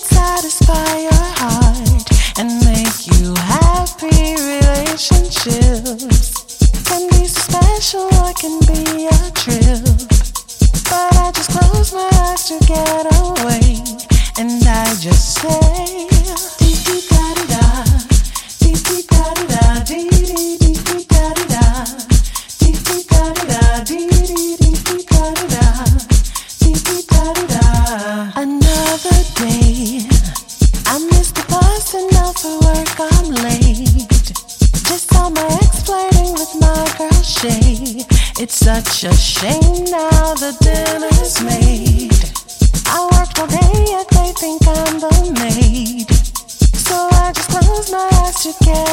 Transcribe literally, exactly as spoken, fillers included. should satisfy your heart and make you happy. Relationships can be special or can be a thrill, but I just close my eyes to get away, and I just say dee-dee-da-dee-da, dee-dee-da-dee-da, dee-dee-dee-dee-da-dee-da, dee-dee-da-dee-da, dee-dee-dee-dee-da-dee-da, dee-dee-da-dee-da. Another day, I miss the bus and now for work I'm late. Just saw my ex flirting with my girl Shay. It's such a shame now the dinner's made. I worked all day yet they think I'm the maid, so I just close my eyes to get